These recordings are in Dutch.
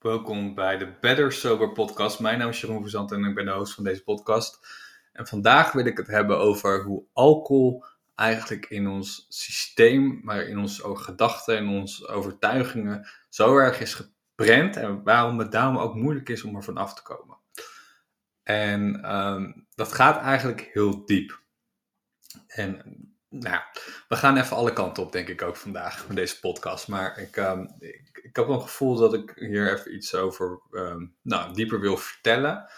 Welkom bij de Better Sober Podcast. Mijn naam is Jeroen Verzant en ik ben de host van deze podcast. En vandaag wil ik het hebben over hoe alcohol eigenlijk in ons systeem, maar in onze gedachten en onze overtuigingen zo erg is geprent en waarom het daarom ook moeilijk is om er van af te komen. En dat gaat eigenlijk heel diep. En we gaan even alle kanten op, denk ik ook vandaag met deze podcast. Maar ik heb wel een gevoel dat ik hier even iets over dieper wil vertellen.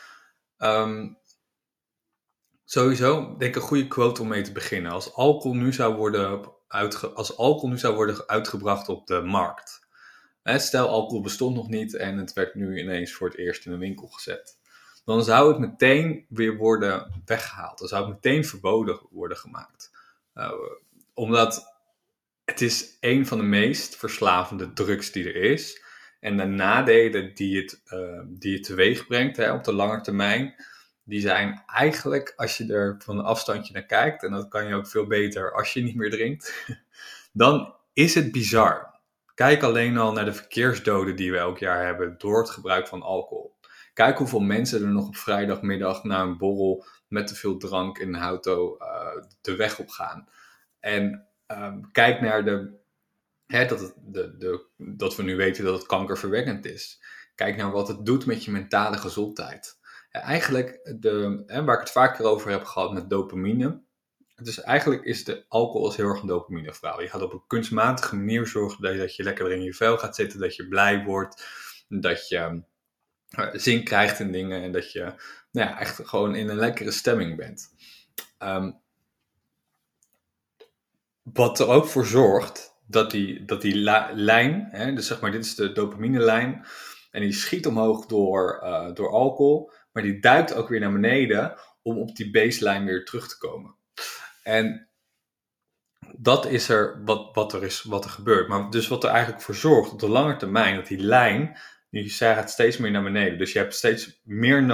Sowieso denk ik een goede quote om mee te beginnen. Als alcohol nu zou worden, uitgebracht op de markt. Stel alcohol bestond nog niet en het werd nu ineens voor het eerst in een winkel gezet. Dan zou het meteen weer worden weggehaald. Dan zou het meteen verboden worden gemaakt. Omdat het is een van de meest verslavende drugs die er is. En de nadelen die het teweeg brengt op de lange termijn, die zijn eigenlijk, als je er van een afstandje naar kijkt, en dat kan je ook veel beter als je niet meer drinkt, dan is het bizar. Kijk alleen al naar de verkeersdoden die we elk jaar hebben door het gebruik van alcohol. Kijk hoeveel mensen er nog op vrijdagmiddag na een borrel met te veel drank in een auto de weg op gaan. En kijk naar dat we nu weten dat het kankerverwekkend is. Kijk naar wat het doet met je mentale gezondheid. Waar ik het vaker over heb gehad met dopamine. Dus eigenlijk is de alcohol als heel erg een dopamine verhaal. Je gaat op een kunstmatige manier zorgen dat je lekker in je vel gaat zitten. Dat je blij wordt. Dat je zin krijgt in dingen. En dat je echt gewoon in een lekkere stemming bent. Wat er ook voor zorgt dat die lijn. Dus zeg maar, dit is de dopamine lijn. En die schiet omhoog door alcohol. Maar die duikt ook weer naar beneden om op die baseline weer terug te komen. En dat is er wat er gebeurt. Maar dus wat er eigenlijk voor zorgt op de lange termijn, dat die lijn, die gaat steeds meer naar beneden. Dus je hebt steeds meer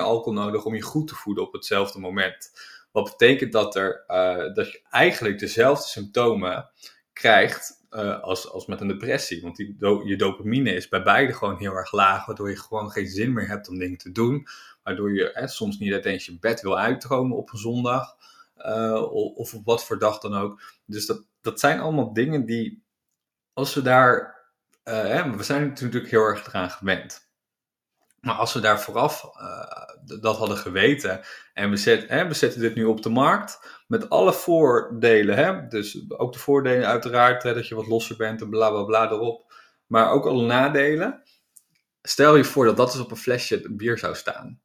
alcohol nodig om je goed te voeden op hetzelfde moment. Wat betekent dat je eigenlijk dezelfde symptomen krijgt als met een depressie. Want je dopamine is bij beide gewoon heel erg laag, waardoor je gewoon geen zin meer hebt om dingen te doen. Waardoor je soms niet uiteindelijk je bed wil uitkomen op een zondag. Of op wat voor dag dan ook. Dus dat zijn allemaal dingen die, als we daar... we zijn natuurlijk heel erg eraan gewend. Maar als we daar vooraf dat hadden geweten en we zetten dit nu op de markt met alle voordelen, dus ook de voordelen uiteraard, dat je wat losser bent en bla bla bla erop, maar ook alle nadelen. Stel je voor dat dat eens op een flesje bier zou staan.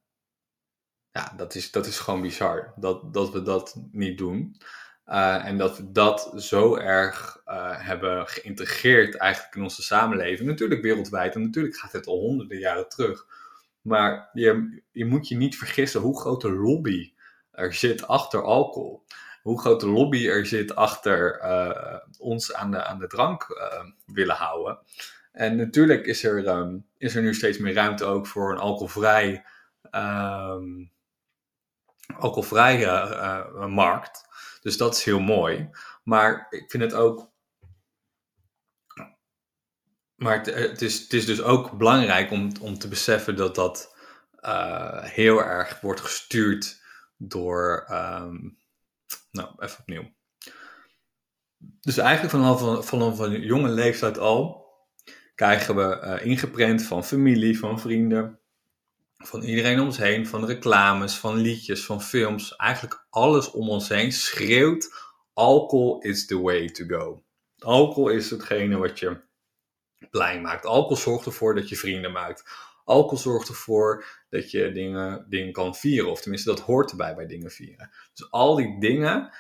Ja, dat is gewoon bizar dat we dat niet doen. En dat we dat zo erg hebben geïntegreerd eigenlijk in onze samenleving. Natuurlijk wereldwijd en natuurlijk gaat het al honderden jaren terug. Maar je moet je niet vergissen hoe groot de lobby er zit achter alcohol. Hoe groot de lobby er zit achter ons aan de drank willen houden. En natuurlijk is er nu steeds meer ruimte ook voor een alcoholvrije markt. Dus dat is heel mooi. Maar ik vind het ook... Maar het is dus ook belangrijk om te beseffen dat heel erg wordt gestuurd door... even opnieuw. Dus eigenlijk vanaf een jonge leeftijd al krijgen we ingeprent van familie, van vrienden, van iedereen om ons heen, van reclames, van liedjes, van films. Eigenlijk alles om ons heen schreeuwt: alcohol is the way to go. Alcohol is hetgene wat je blij maakt. Alcohol zorgt ervoor dat je vrienden maakt. Alcohol zorgt ervoor dat je dingen kan vieren. Of tenminste, dat hoort erbij bij dingen vieren. Dus al die dingen,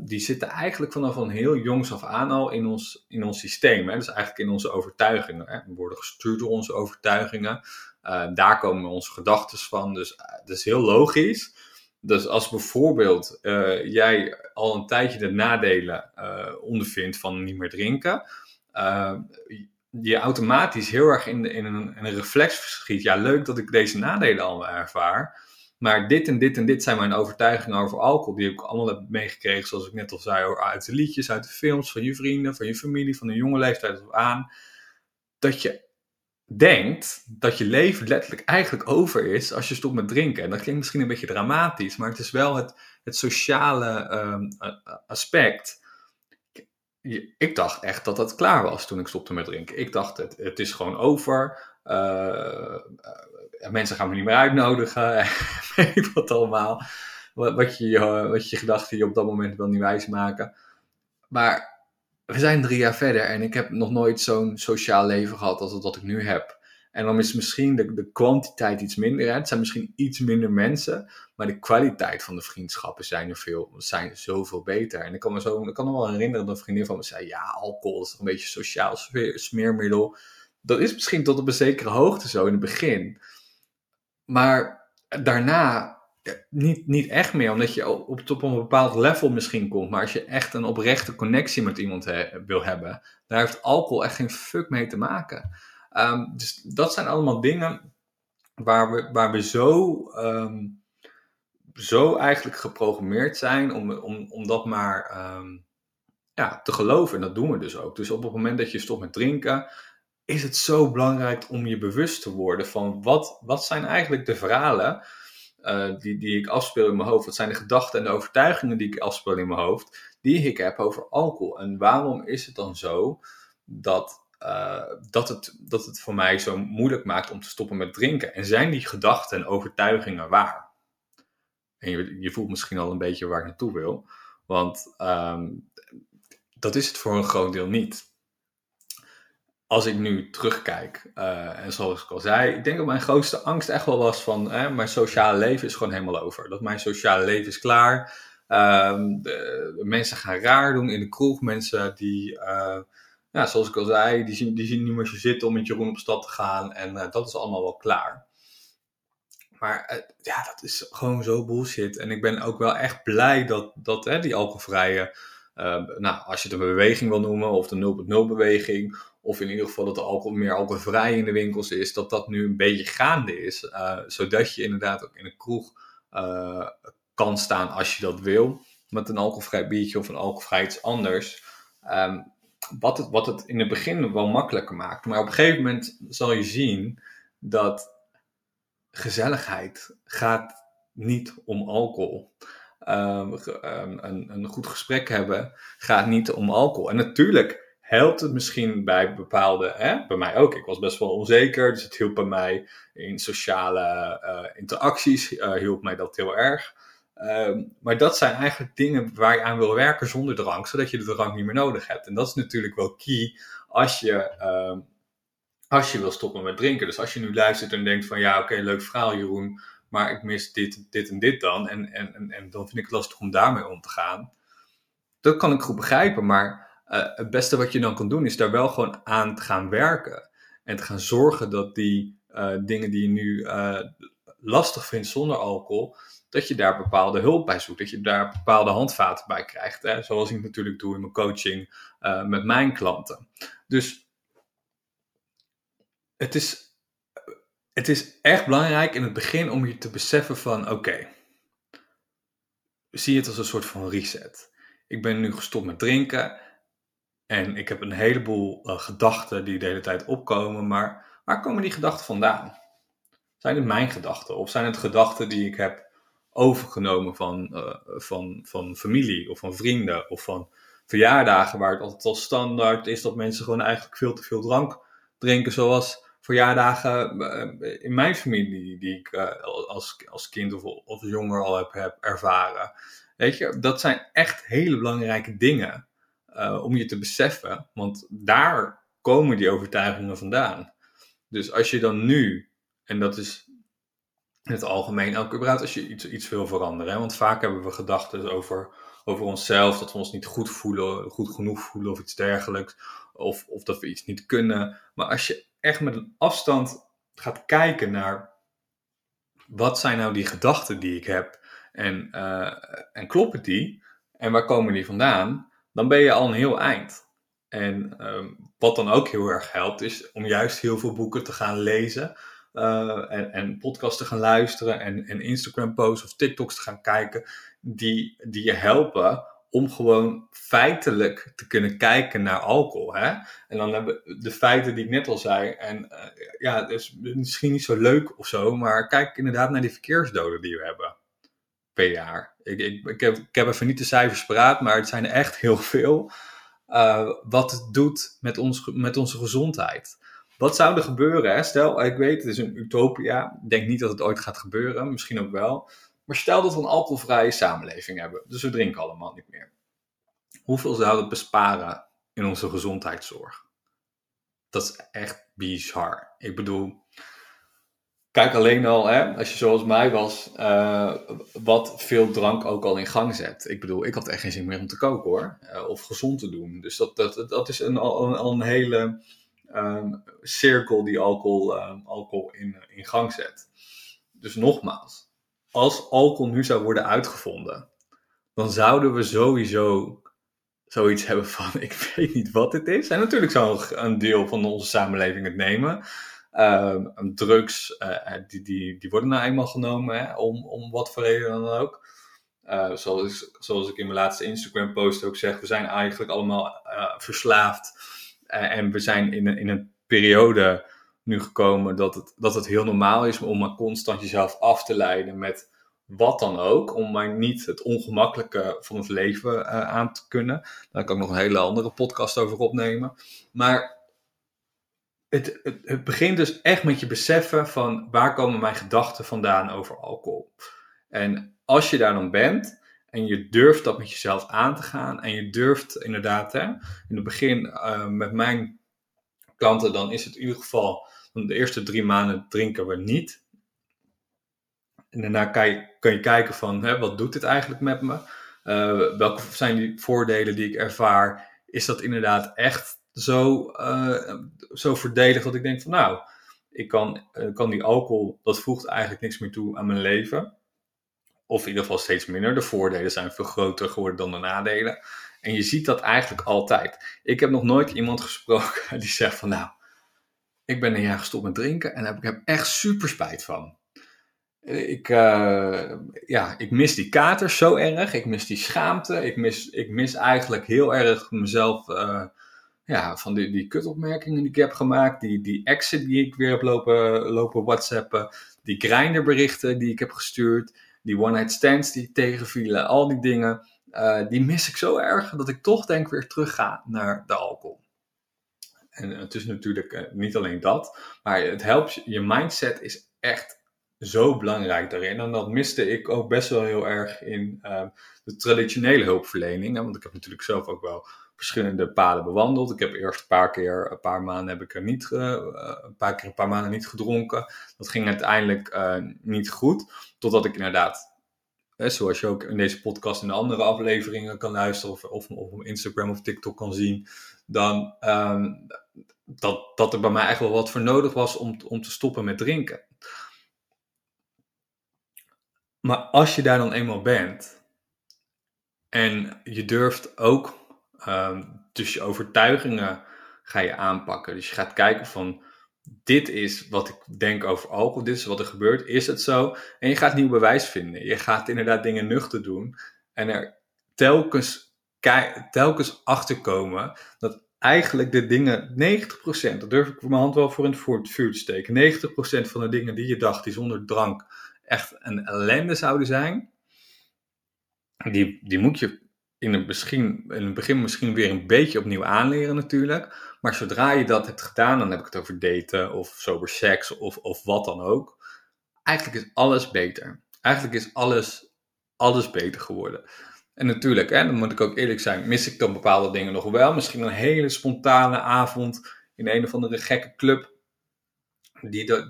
die zitten eigenlijk vanaf een heel jongs af aan al in ons systeem. Dus eigenlijk in onze overtuigingen. We worden gestuurd door onze overtuigingen. Daar komen onze gedachten van. Dus dat is heel logisch. Dus als bijvoorbeeld jij al een tijdje de nadelen ondervindt van niet meer drinken, je automatisch heel erg in een reflex schiet. Ja, leuk dat ik deze nadelen allemaal ervaar, maar dit en dit en dit zijn mijn overtuigingen over alcohol. Die heb ik allemaal meegekregen, zoals ik net al zei, uit de liedjes, uit de films, van je vrienden, van je familie, van de jonge leeftijd af aan. Dat je denkt dat je leven letterlijk eigenlijk over is als je stopt met drinken. En dat klinkt misschien een beetje dramatisch, maar het is wel het sociale aspect. Ik dacht echt dat dat klaar was toen ik stopte met drinken. Ik dacht, het is gewoon over. Mensen gaan me niet meer uitnodigen. Weet ik wat allemaal. Wat je gedachten je op dat moment wil niet wijsmaken. Maar we zijn 3 jaar verder en ik heb nog nooit zo'n sociaal leven gehad als dat ik nu heb. En dan is misschien de kwantiteit iets minder. Hè? Het zijn misschien iets minder mensen. Maar de kwaliteit van de vriendschappen zijn zoveel beter. En ik kan me wel herinneren dat een vriendin van me zei... Ja, alcohol is toch een beetje sociaal smeermiddel. Dat is misschien tot op een zekere hoogte zo in het begin. Maar daarna... Niet echt meer, omdat je op een bepaald level misschien komt. Maar als je echt een oprechte connectie met iemand wil hebben... daar heeft alcohol echt geen fuck mee te maken. Dus dat zijn allemaal dingen waar we zo eigenlijk geprogrammeerd zijn... om dat maar te geloven. En dat doen we dus ook. Dus op het moment dat je stopt met drinken... is het zo belangrijk om je bewust te worden van... wat zijn eigenlijk de verhalen... die ik afspeel in mijn hoofd. Wat zijn de gedachten en de overtuigingen die ik afspeel in mijn hoofd, die ik heb over alcohol? En waarom is het dan zo dat het voor mij zo moeilijk maakt om te stoppen met drinken? En zijn die gedachten en overtuigingen waar? En je voelt misschien al een beetje waar ik naartoe wil, want dat is het voor een groot deel niet. Als ik nu terugkijk, en zoals ik al zei, ik denk dat mijn grootste angst echt wel was van... mijn sociale leven is gewoon helemaal over. Dat mijn sociale leven is klaar. Mensen gaan raar doen in de kroeg. Mensen die, zoals ik al zei, die zien niet meer zo zitten om met Jeroen op stad te gaan. En dat is allemaal wel klaar. Maar dat is gewoon zo bullshit. En ik ben ook wel echt blij dat die alcoholvrije... als je het een beweging wil noemen, of de 0.0 beweging... of in ieder geval dat er meer alcoholvrij in de winkels is... dat nu een beetje gaande is. Zodat je inderdaad ook in een kroeg kan staan als je dat wil. Met een alcoholvrij biertje of een alcoholvrij iets anders. Wat het in het begin wel makkelijker maakt. Maar op een gegeven moment zal je zien... dat gezelligheid gaat niet om alcohol. Een goed gesprek hebben gaat niet om alcohol. En natuurlijk... helpt het misschien bij bepaalde... Bij mij ook. Ik was best wel onzeker. Dus het hielp bij mij in sociale interacties. Hielp mij dat heel erg. Maar dat zijn eigenlijk dingen waar je aan wil werken zonder drank. Zodat je de drank niet meer nodig hebt. En dat is natuurlijk wel key als je wil stoppen met drinken. Dus als je nu luistert en denkt van... Ja, oké, leuk verhaal Jeroen. Maar ik mis dit en dit dan. En dan vind ik het lastig om daarmee om te gaan. Dat kan ik goed begrijpen, maar... het beste wat je dan kan doen is daar wel gewoon aan te gaan werken. En te gaan zorgen dat die dingen die je nu lastig vindt zonder alcohol... dat je daar bepaalde hulp bij zoekt. Dat je daar bepaalde handvaten bij krijgt. Hè? Zoals ik natuurlijk doe in mijn coaching met mijn klanten. Dus het is echt belangrijk in het begin om je te beseffen van... Oké, zie het als een soort van reset. Ik ben nu gestopt met drinken... En ik heb een heleboel gedachten die de hele tijd opkomen. Maar waar komen die gedachten vandaan? Zijn het mijn gedachten? Of zijn het gedachten die ik heb overgenomen van familie? Of van vrienden? Of van verjaardagen waar het altijd al standaard is... dat mensen gewoon eigenlijk veel te veel drank drinken. Zoals verjaardagen in mijn familie... die ik als kind of jonger al heb ervaren. Weet je, dat zijn echt hele belangrijke dingen... om je te beseffen, want daar komen die overtuigingen vandaan. Dus als je dan nu, en dat is in het algemeen ook überhaupt als je iets wil veranderen, hè, want vaak hebben we gedachten over onszelf, dat we ons niet goed voelen, goed genoeg voelen of iets dergelijks, of dat we iets niet kunnen. Maar als je echt met een afstand gaat kijken naar wat zijn nou die gedachten die ik heb en kloppen die en waar komen die vandaan, dan ben je al een heel eind. En wat dan ook heel erg helpt, is om juist heel veel boeken te gaan lezen. En podcasts te gaan luisteren. En Instagram posts of TikToks te gaan kijken. Die je helpen om gewoon feitelijk te kunnen kijken naar alcohol. Hè? En dan hebben we de feiten die ik net al zei. En ja, dus misschien niet zo leuk of zo, maar kijk inderdaad naar die verkeersdoden die we hebben per jaar. Ik heb even niet de cijfers paraat, maar het zijn echt heel veel. Wat het doet met onze gezondheid. Wat zou er gebeuren? Hè? Stel, ik weet, het is een utopia. Ik denk niet dat het ooit gaat gebeuren. Misschien ook wel. Maar stel dat we een alcoholvrije samenleving hebben. Dus we drinken allemaal niet meer. Hoeveel zou dat besparen in onze gezondheidszorg? Dat is echt bizar. Ik bedoel, kijk alleen al, hè, als je zoals mij was, wat veel drank ook al in gang zet. Ik bedoel, ik had echt geen zin meer om te koken hoor. Of gezond te doen. Dus dat is al een hele cirkel die alcohol in gang zet. Dus nogmaals. Als alcohol nu zou worden uitgevonden, dan zouden we sowieso zoiets hebben van, ik weet niet wat het is. En natuurlijk zou een deel van onze samenleving het nemen. Drugs, die worden nou eenmaal genomen, hè, om wat voor reden dan ook. Zoals ik in mijn laatste Instagram post ook zeg, we zijn eigenlijk allemaal verslaafd. En we zijn in een periode nu gekomen dat het heel normaal is om maar constant jezelf af te leiden met wat dan ook, om maar niet het ongemakkelijke van het leven aan te kunnen. Daar kan ik nog een hele andere podcast over opnemen. Maar het begint dus echt met je beseffen van waar komen mijn gedachten vandaan over alcohol. En als je daar dan bent en je durft dat met jezelf aan te gaan en je durft inderdaad, hè, in het begin met mijn klanten, dan is het in ieder geval, de eerste 3 maanden drinken we niet. En daarna kan je kijken van, hè, wat doet dit eigenlijk met me? Welke zijn die voordelen die ik ervaar? Is dat inderdaad echt zo voordelig dat ik denk van, nou, ik kan die alcohol, dat voegt eigenlijk niks meer toe aan mijn leven. Of in ieder geval steeds minder. De voordelen zijn veel groter geworden dan de nadelen. En je ziet dat eigenlijk altijd. Ik heb nog nooit iemand gesproken die zegt van, nou, ik ben een jaar gestopt met drinken en ik heb echt super spijt van. Ik mis die katers zo erg. Ik mis die schaamte. Ik mis eigenlijk heel erg mezelf van die kutopmerkingen die ik heb gemaakt. Die exen die ik weer heb lopen whatsappen. Die grinderberichten die ik heb gestuurd. Die one-night stands die tegenvielen. Al die dingen. Die mis ik zo erg dat ik toch denk weer terugga naar de alcohol. En het is natuurlijk niet alleen dat, maar het helpt je mindset is echt zo belangrijk daarin. En dat miste ik ook best wel heel erg in de traditionele hulpverlening. Want ik heb natuurlijk zelf ook wel verschillende paden bewandeld. Ik heb eerst een paar maanden niet gedronken. Dat ging uiteindelijk niet goed, totdat ik inderdaad, zoals je ook in deze podcast en de andere afleveringen kan luisteren of op Instagram of TikTok kan zien, dan dat er bij mij echt wel wat voor nodig was om te stoppen met drinken. Maar als je daar dan eenmaal bent en je durft ook dus je overtuigingen ga je aanpakken. Dus je gaat kijken van, dit is wat ik denk over alcohol, dit is wat er gebeurt, is het zo? En je gaat nieuw bewijs vinden. Je gaat inderdaad dingen nuchter doen en er telkens achterkomen dat eigenlijk de dingen, 90%, dat durf ik mijn hand wel voor het vuur te steken, 90% van de dingen die je dacht die zonder drank echt een ellende zouden zijn, die moet je in het begin misschien weer een beetje opnieuw aanleren natuurlijk. Maar zodra je dat hebt gedaan, dan heb ik het over daten of sober seks of wat dan ook. Eigenlijk is alles beter. Eigenlijk is alles beter geworden. En natuurlijk, hè, dan moet ik ook eerlijk zijn, mis ik dan bepaalde dingen nog wel. Misschien een hele spontane avond in een of andere gekke club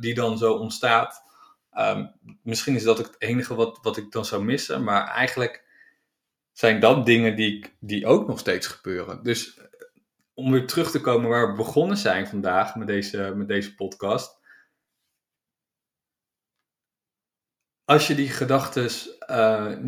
die dan zo ontstaat. Misschien is dat het enige wat ik dan zou missen, maar eigenlijk zijn dat dingen die ook nog steeds gebeuren. Dus om weer terug te komen waar we begonnen zijn vandaag met deze podcast. Als je die gedachten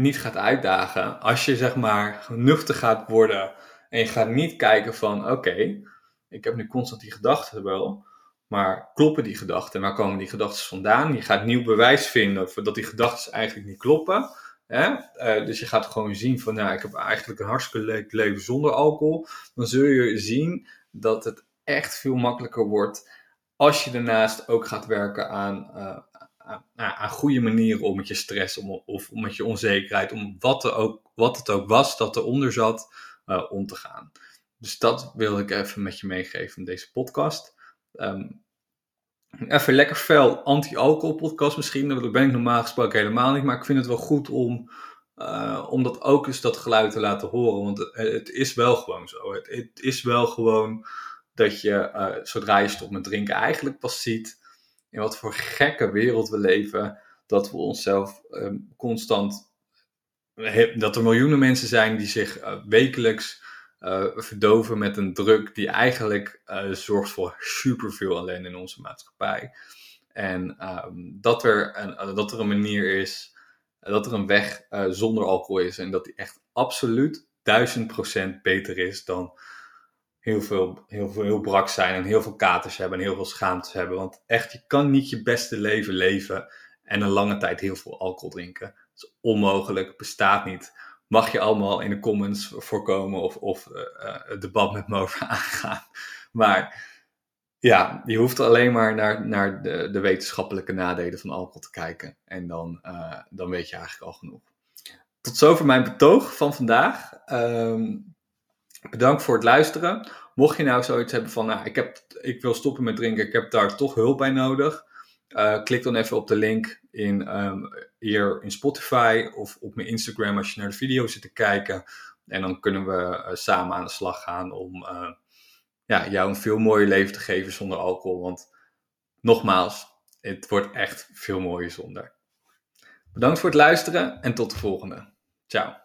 niet gaat uitdagen, als je zeg maar nuchter gaat worden en je gaat niet kijken van oké, ik heb nu constant die gedachten wel, maar kloppen die gedachten? Waar komen die gedachten vandaan? Je gaat nieuw bewijs vinden dat die gedachten eigenlijk niet kloppen. Hè? Dus je gaat gewoon zien van, nou, ik heb eigenlijk een hartstikke leuk leven zonder alcohol. Dan zul je zien dat het echt veel makkelijker wordt als je daarnaast ook gaat werken aan goede manieren om met je stress of met je onzekerheid, om wat het ook was dat eronder zat, om te gaan. Dus dat wil ik even met je meegeven in deze podcast. Even lekker fel anti-alcohol podcast misschien. Dat ben ik normaal gesproken helemaal niet. Maar ik vind het wel goed om dat ook eens dat geluid te laten horen. Want het is wel gewoon zo. Het is wel gewoon dat je zodra je stopt met drinken eigenlijk pas ziet in wat voor gekke wereld we leven. Dat we onszelf constant... Dat er miljoenen mensen zijn die zich wekelijks verdoven met een druk die eigenlijk zorgt voor superveel ellende in onze maatschappij. En dat er een manier is, dat er een weg zonder alcohol is. En dat die echt absoluut 1000% beter is dan heel brak zijn en heel veel katers hebben en heel veel schaamtes hebben. Want echt, je kan niet je beste leven leven en een lange tijd heel veel alcohol drinken. Dat is onmogelijk, bestaat niet. Mag je allemaal in de comments voorkomen of het debat met me over aangaan. Maar ja, je hoeft alleen maar naar de wetenschappelijke nadelen van alcohol te kijken. En dan weet je eigenlijk al genoeg. Tot zover mijn betoog van vandaag. Bedankt voor het luisteren. Mocht je nou zoiets hebben van, ik wil stoppen met drinken, ik heb daar toch hulp bij nodig. Klik dan even op de link hier in Spotify of op mijn Instagram als je naar de video zit te kijken. En dan kunnen we samen aan de slag gaan om jou een veel mooier leven te geven zonder alcohol. Want nogmaals, het wordt echt veel mooier zonder. Bedankt voor het luisteren en tot de volgende. Ciao.